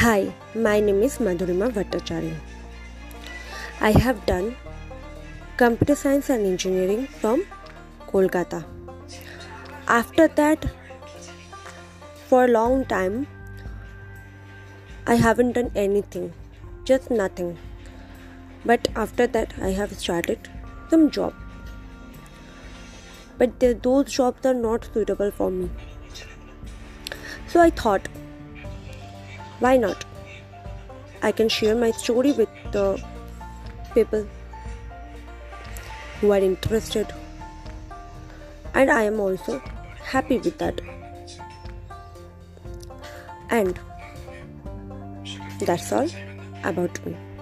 Hi, my name is Madhurima Bhattacharya. I have done Computer Science and Engineering from Kolkata. After that, for a long time, I haven't done anything, just nothing. But after that, I have started some job. But those jobs are not suitable for me. So I thought, why not? I can share my story with the people who are interested, and I am also happy with that. And that's all about me.